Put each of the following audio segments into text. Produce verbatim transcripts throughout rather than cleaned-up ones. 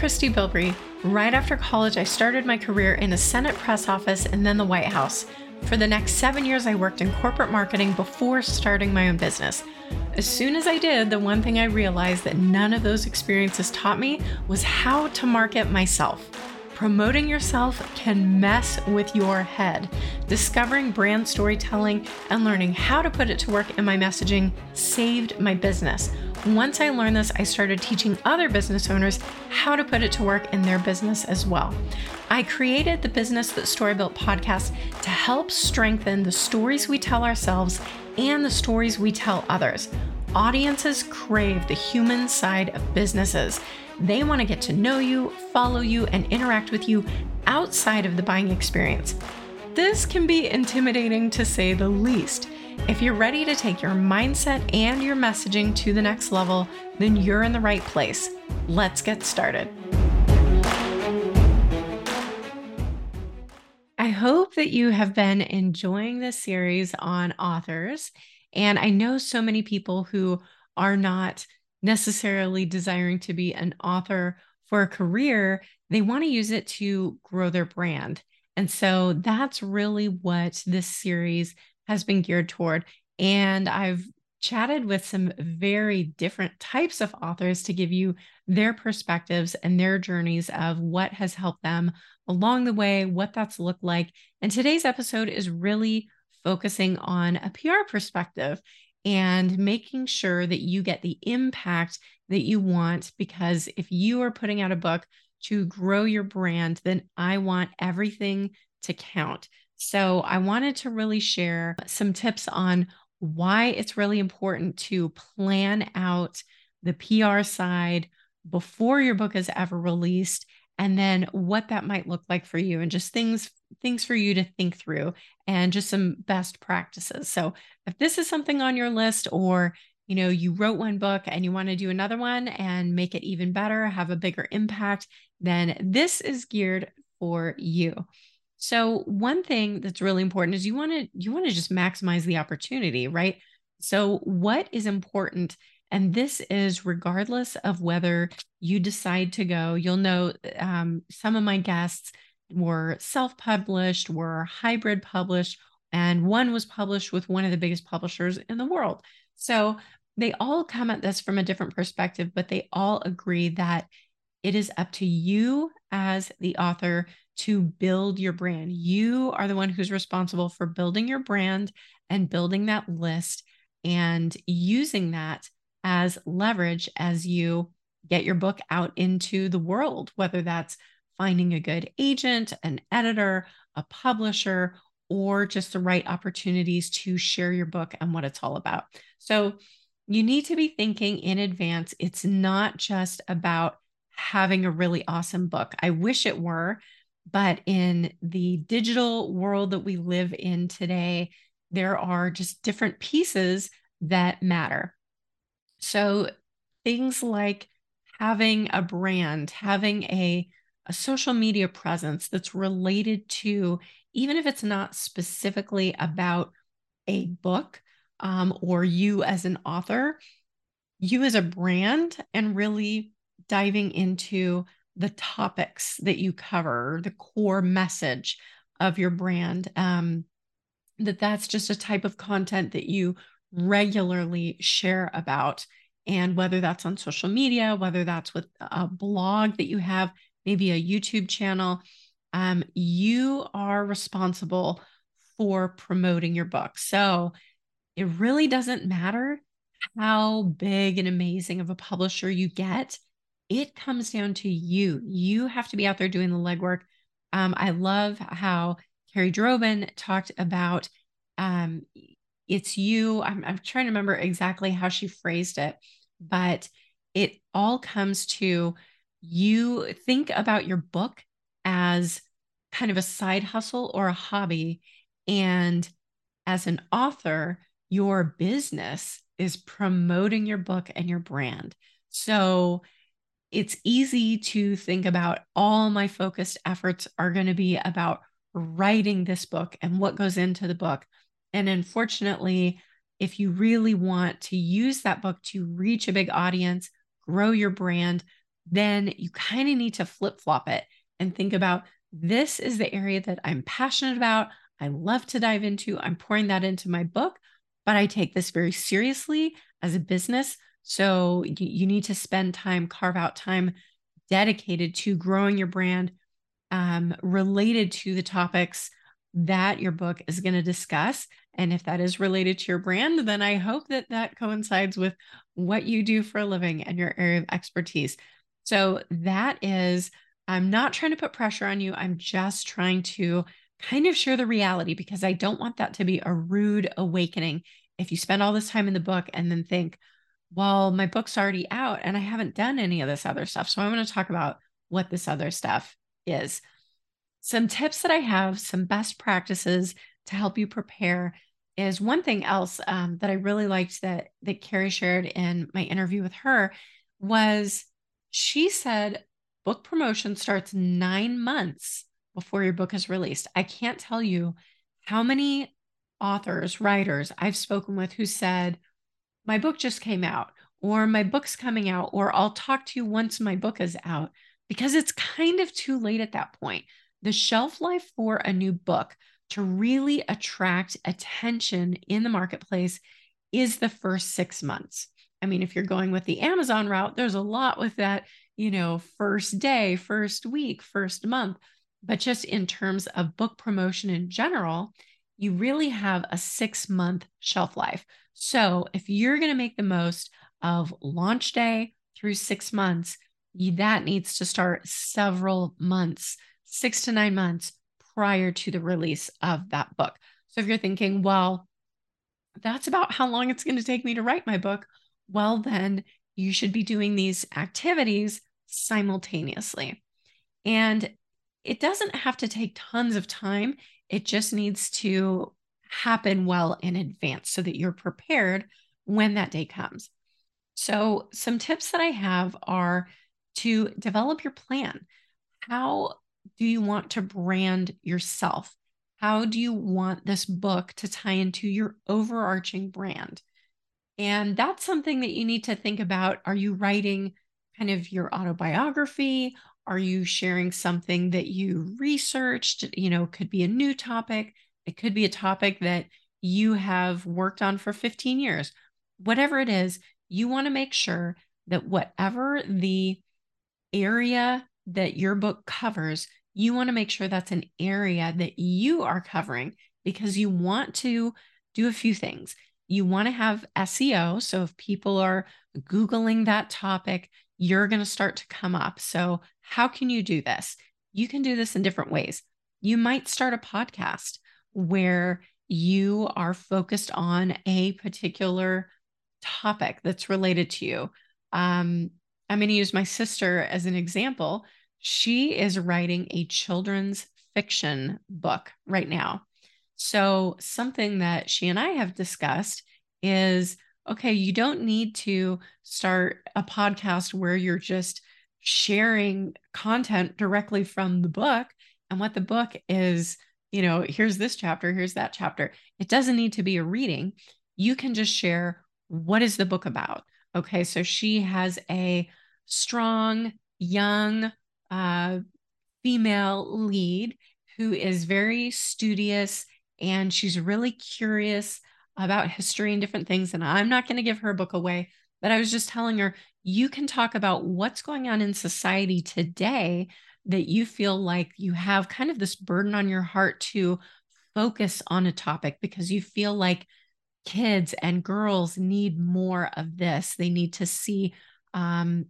Christy Bilbrey. Right after college, I started my career in the Senate press office and then the White House. For the next seven years, I worked in corporate marketing before starting my own business. As soon as I did, the one thing I realized that none of those experiences taught me was how to market myself. Promoting yourself can mess with your head. Discovering brand storytelling and learning how to put it to work in my messaging saved my business. Once I learned this, I started teaching other business owners how to put it to work in their business as well. I created the Business That Story Built podcast to help strengthen the stories we tell ourselves and the stories we tell others. Audiences crave the human side of businesses. They want to get to know you, follow you, and interact with you outside of the buying experience. This can be intimidating to say the least. If you're ready to take your mindset and your messaging to the next level, then you're in the right place. Let's get started. I hope that you have been enjoying this series on authors. And I know so many people who are not necessarily desiring to be an author for a career, they want to use it to grow their brand. And so that's really what this series has been geared toward. And I've chatted with some very different types of authors to give you their perspectives and their journeys of what has helped them along the way, what that's looked like. And today's episode is really focusing on a P R perspective and making sure that you get the impact that you want, because if you are putting out a book to grow your brand, then I want everything to count. So I wanted to really share some tips on why it's really important to plan out the P R side before your book is ever released, and then what that might look like for you, and just things things for you to think through, and just some best practices. So if this is something on your list, or you know, you wrote one book and you want to do another one and make it even better, have a bigger impact, then this is geared for you. So one thing that's really important is you want to, you want to just maximize the opportunity, right? So what is important? And this is regardless of whether you decide to go, you'll know um, some of my guests were self-published, were hybrid published, and one was published with one of the biggest publishers in the world. So they all come at this from a different perspective, but they all agree that it is up to you as the author to build your brand. You are the one who's responsible for building your brand and building that list and using that as leverage as you get your book out into the world, whether that's finding a good agent, an editor, a publisher, or just the right opportunities to share your book and what it's all about. So you need to be thinking in advance. It's not just about having a really awesome book. I wish it were, but in the digital world that we live in today, there are just different pieces that matter. So things like having a brand, having a a social media presence that's related to, even if it's not specifically about a book um, or you as an author, you as a brand, and really diving into the topics that you cover, the core message of your brand, um, that that's just a type of content that you regularly share about. And whether that's on social media, whether that's with a blog that you have, maybe a YouTube channel, um, you are responsible for promoting your book. So it really doesn't matter how big and amazing of a publisher you get. It comes down to you. You have to be out there doing the legwork. Um, I love how Carrie Drobin talked about um, it's you. I'm, I'm trying to remember exactly how she phrased it, but it all comes to you. Think about your book as kind of a side hustle or a hobby. And as an author, your business is promoting your book and your brand. So it's easy to think about all my focused efforts are going to be about writing this book and what goes into the book. And unfortunately, if you really want to use that book to reach a big audience, grow your brand, then you kind of need to flip-flop it and think about, this is the area that I'm passionate about. I love to dive into. I'm pouring that into my book, but I take this very seriously as a business. So you, you need to spend time, carve out time dedicated to growing your brand um, related to the topics that your book is going to discuss. And if that is related to your brand, then I hope that that coincides with what you do for a living and your area of expertise. So that is, I'm not trying to put pressure on you. I'm just trying to kind of share the reality, because I don't want that to be a rude awakening. If you spend all this time in the book and then think, well, my book's already out and I haven't done any of this other stuff, so I'm going to talk about what this other stuff is. Some tips that I have, some best practices to help you prepare, is one thing else um, that I really liked that, that Carrie shared in my interview with her was, she said, book promotion starts nine months before your book is released. I can't tell you how many authors, writers I've spoken with who said, my book just came out, or my book's coming out, or I'll talk to you once my book is out, because it's kind of too late at that point. The shelf life for a new book to really attract attention in the marketplace is the first six months. I mean, if you're going with the Amazon route, there's a lot with that, you know, first day, first week, first month, but just in terms of book promotion in general, you really have a six month shelf life. So if you're going to make the most of launch day through six months, that needs to start several months, six to nine months prior to the release of that book. So if you're thinking, well, that's about how long it's going to take me to write my book, well, then you should be doing these activities simultaneously. And it doesn't have to take tons of time. It just needs to happen well in advance so that you're prepared when that day comes. So some tips that I have are to develop your plan. How do you want to brand yourself? How do you want this book to tie into your overarching brand? And that's something that you need to think about. Are you writing kind of your autobiography? Are you sharing something that you researched? You know, could be a new topic. It could be a topic that you have worked on for fifteen years. Whatever it is, you want to make sure that whatever the area that your book covers, you want to make sure that's an area that you are covering, because you want to do a few things. You want to have S E O. So if people are Googling that topic, you're going to start to come up. So how can you do this? You can do this in different ways. You might start a podcast where you are focused on a particular topic that's related to you. Um, I'm going to use my sister as an example. She is writing a children's fiction book right now. So something that she and I have discussed is, okay, you don't need to start a podcast where you're just sharing content directly from the book and what the book is, you know, here's this chapter, here's that chapter. It doesn't need to be a reading. You can just share, what is the book about? Okay, so she has a strong, young uh, female lead who is very studious, and she's really curious about history and different things. And I'm not going to give her book away, but I was just telling her, you can talk about what's going on in society today that you feel like you have kind of this burden on your heart to focus on a topic because you feel like kids and girls need more of this. They need to see, um,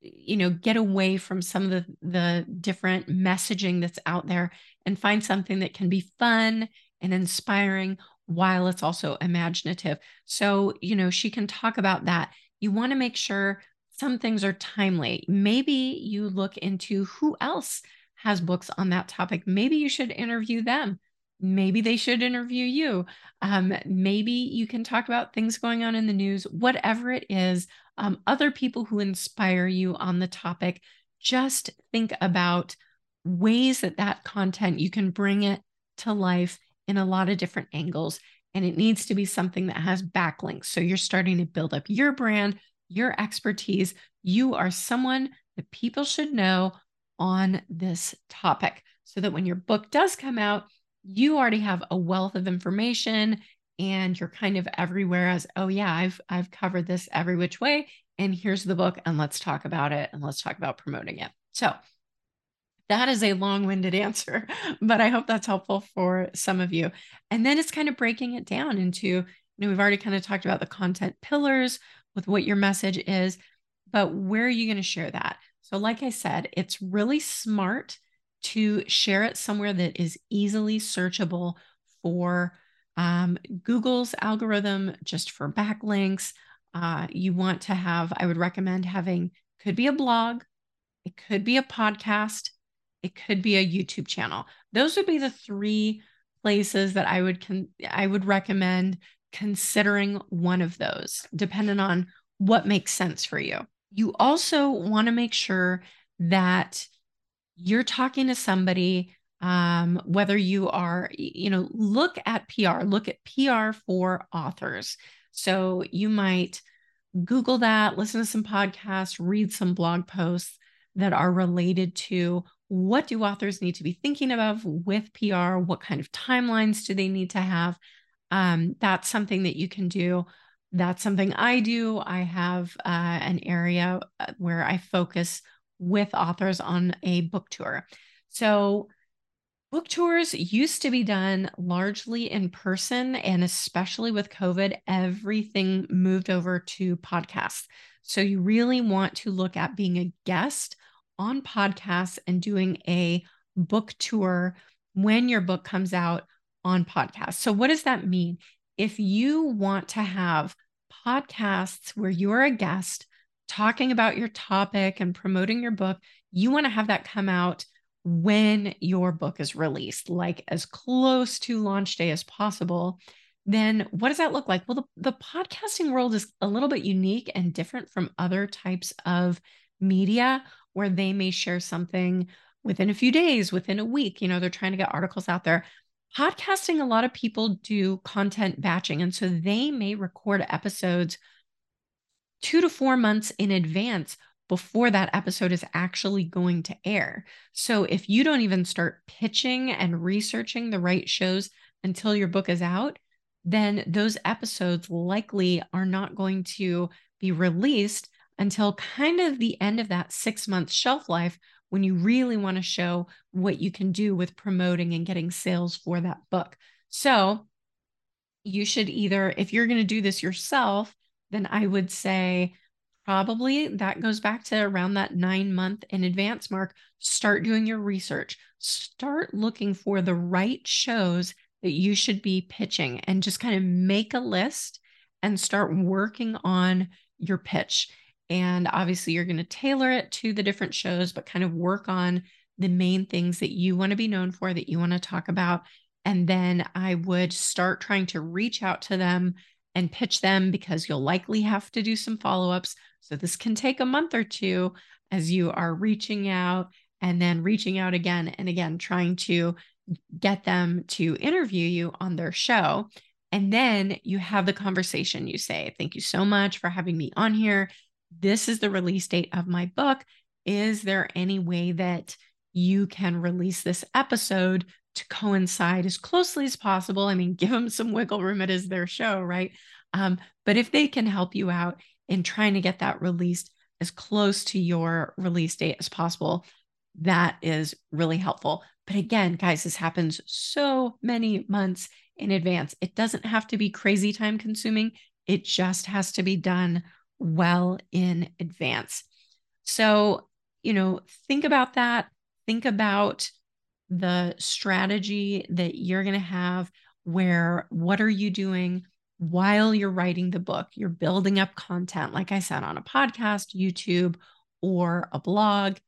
you know, get away from some of the, the different messaging that's out there and find something that can be fun and inspiring while it's also imaginative. So, you know, she can talk about that. You want to make sure some things are timely. Maybe you look into who else has books on that topic. Maybe you should interview them. Maybe they should interview you. Um, maybe you can talk about things going on in the news, whatever it is, um, other people who inspire you on the topic. Just think about ways that that content, you can bring it to life in a lot of different angles. And it needs to be something that has backlinks. So you're starting to build up your brand, your expertise. You are someone that people should know on this topic so that when your book does come out, you already have a wealth of information and you're kind of everywhere as, oh yeah, I've, I've covered this every which way. And here's the book and let's talk about it. And let's talk about promoting it. So that is a long-winded answer, but I hope that's helpful for some of you. And then it's kind of breaking it down into, you know, we've already kind of talked about the content pillars with what your message is, but where are you going to share that? So like I said, it's really smart to share it somewhere that is easily searchable for um, Google's algorithm, just for backlinks. Uh, you want to have, I would recommend having, could be a blog, it could be a podcast, it could be a YouTube channel. Those would be the three places that I would, con- I would recommend considering one of those, depending on what makes sense for you. You also want to make sure that you're talking to somebody, um, whether you are, you know, look at P R, look at P R for authors. So you might Google that, listen to some podcasts, read some blog posts that are related to what do authors need to be thinking about with P R? What kind of timelines do they need to have? Um, that's something that you can do. That's something I do. I have uh, an area where I focus with authors on a book tour. So book tours used to be done largely in person, and especially with COVID, everything moved over to podcasts. So you really want to look at being a guest on podcasts and doing a book tour when your book comes out on podcasts. So what does that mean? If you want to have podcasts where you're a guest talking about your topic and promoting your book, you want to have that come out when your book is released, like as close to launch day as possible. Then what does that look like? Well, the, the podcasting world is a little bit unique and different from other types of media where they may share something within a few days, within a week. You know, they're trying to get articles out there. Podcasting, a lot of people do content batching, and so they may record episodes two to four months in advance before that episode is actually going to air. So if you don't even start pitching and researching the right shows until your book is out, then those episodes likely are not going to be released until kind of the end of that six-month shelf life when you really want to show what you can do with promoting and getting sales for that book. So you should either, if you're going to do this yourself, then I would say probably that goes back to around that nine month in advance mark. Start doing your research, start looking for the right shows that you should be pitching, and just kind of make a list and start working on your pitch. And obviously you're going to tailor it to the different shows, but kind of work on the main things that you want to be known for, that you want to talk about. And then I would start trying to reach out to them and pitch them, because you'll likely have to do some follow-ups. So this can take a month or two as you are reaching out and then reaching out again and again, trying to get them to interview you on their show. And then you have the conversation. You say, thank you so much for having me on here. This is the release date of my book. Is there any way that you can release this episode to coincide as closely as possible? I mean, give them some wiggle room. It is their show, right? Um, but if they can help you out in trying to get that released as close to your release date as possible, that is really helpful. But again, guys, this happens so many months in advance. It doesn't have to be crazy time consuming. It just has to be done well in advance. So, you know, think about that. Think about the strategy that you're going to have, where, what are you doing while you're writing the book? You're building up content, like I said, on a podcast, YouTube, or a blog.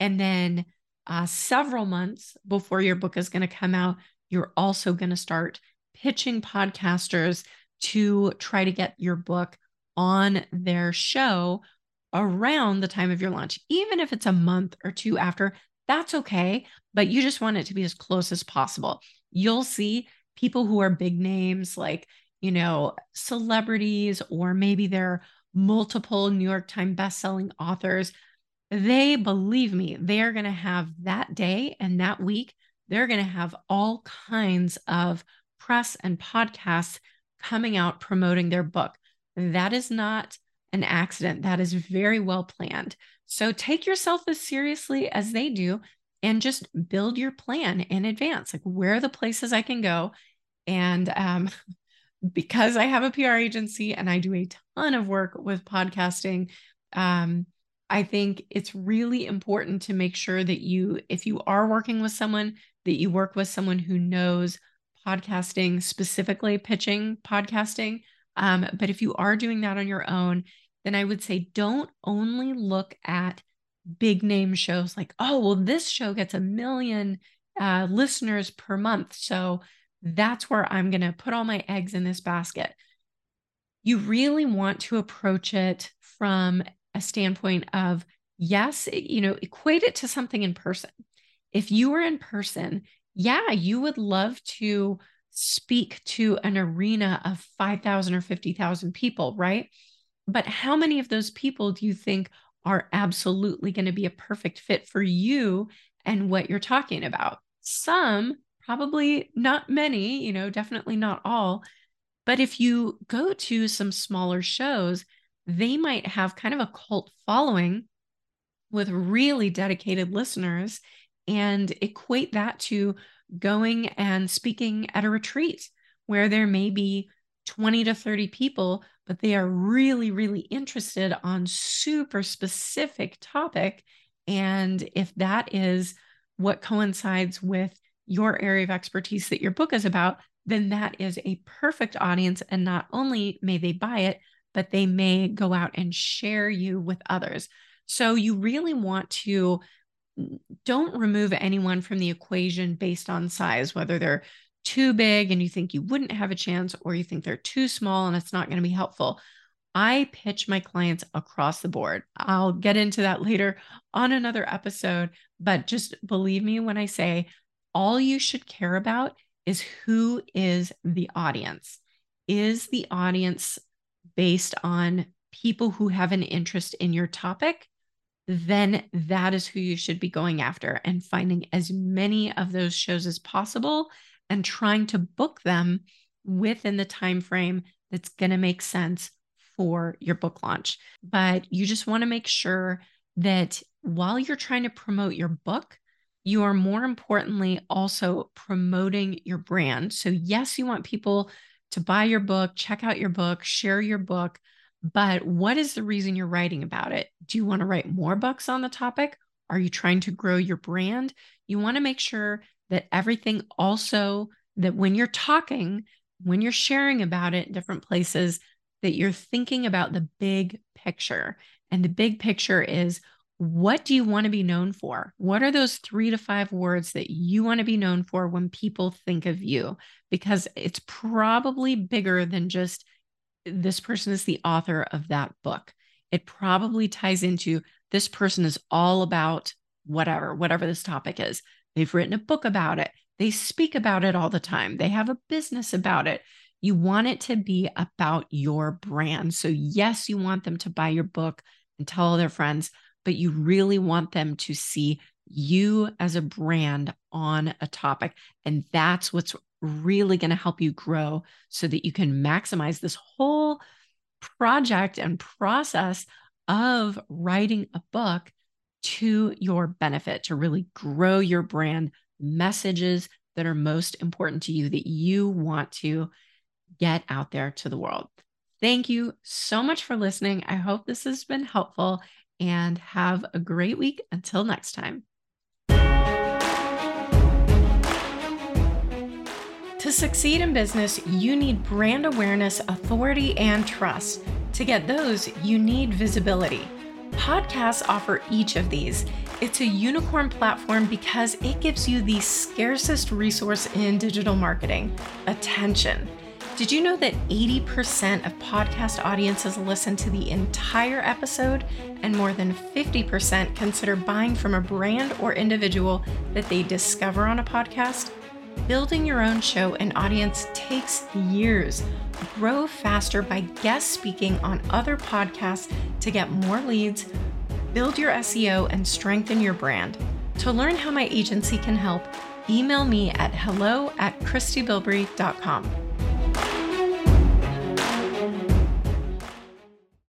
And then uh, several months before your book is going to come out, you're also going to start pitching podcasters to try to get your book on their show around the time of your launch. Even if it's a month or two after, that's okay, but you just want it to be as close as possible. You'll see people who are big names, like, you know, celebrities, or maybe they're multiple New York Times bestselling authors. They, believe me, they are going to have that day and that week, they're going to have all kinds of press and podcasts coming out promoting their book. That is not an accident. That is very well planned. So take yourself as seriously as they do and just build your plan in advance. Like, where are the places I can go? And um, because I have a P R agency and I do a ton of work with podcasting, um, I think it's really important to make sure that you, if you are working with someone, that you work with someone who knows podcasting, specifically pitching podcasting. Um, but if you are doing that on your own, then I would say don't only look at big name shows like, oh, well, this show gets a million uh, listeners per month, so that's where I'm going to put all my eggs in this basket. You really want to approach it from a standpoint of, yes, you know, equate it to something in person. If you were in person, yeah, you would love to speak to an arena of five thousand or fifty thousand people, right? But how many of those people do you think are absolutely going to be a perfect fit for you and what you're talking about? Some, probably not many, you know, definitely not all. But if you go to some smaller shows, they might have kind of a cult following with really dedicated listeners, and equate that to going and speaking at a retreat where there may be twenty to thirty people, but they are really, really interested on super specific topic. And if that is what coincides with your area of expertise that your book is about, then that is a perfect audience. And not only may they buy it, but they may go out and share you with others. So you really want to, don't remove anyone from the equation based on size, whether they're too big and you think you wouldn't have a chance, or you think they're too small and it's not going to be helpful. I pitch my clients across the board. I'll get into that later on another episode, but just believe me when I say all you should care about is who is the audience. Is the audience based on people who have an interest in your topic? Then that is who you should be going after, and finding as many of those shows as possible and trying to book them within the time frame that's going to make sense for your book launch. But you just want to make sure that while you're trying to promote your book, you are more importantly also promoting your brand. So yes, you want people to buy your book, check out your book, share your book, but what is the reason you're writing about it? Do you want to write more books on the topic? Are you trying to grow your brand? You want to make sure that everything also, that when you're talking, when you're sharing about it in different places, that you're thinking about the big picture. And the big picture is, what do you want to be known for? What are those three to five words that you want to be known for when people think of you? Because it's probably bigger than just, this person is the author of that book. It probably ties into, this person is all about whatever, whatever this topic is. They've written a book about it. They speak about it all the time. They have a business about it. You want it to be about your brand. So yes, you want them to buy your book and tell all their friends, but you really want them to see you as a brand on a topic. And that's what's really going to help you grow, so that you can maximize this whole project and process of writing a book to your benefit, to really grow your brand messages that are most important to you, that you want to get out there to the world. Thank you so much for listening. I hope this has been helpful, and have a great week. Until next time. To succeed in business, you need brand awareness, authority, and trust. To get those, you need visibility. Podcasts offer each of these. It's a unicorn platform because it gives you the scarcest resource in digital marketing: attention. Did you know that eighty percent of podcast audiences listen to the entire episode, and more than fifty percent consider buying from a brand or individual that they discover on a podcast? Building your own show and audience takes years. Grow faster by guest speaking on other podcasts to get more leads, build your S E O, and strengthen your brand. To learn how my agency can help, email me at hello at christy bilbrey dot com.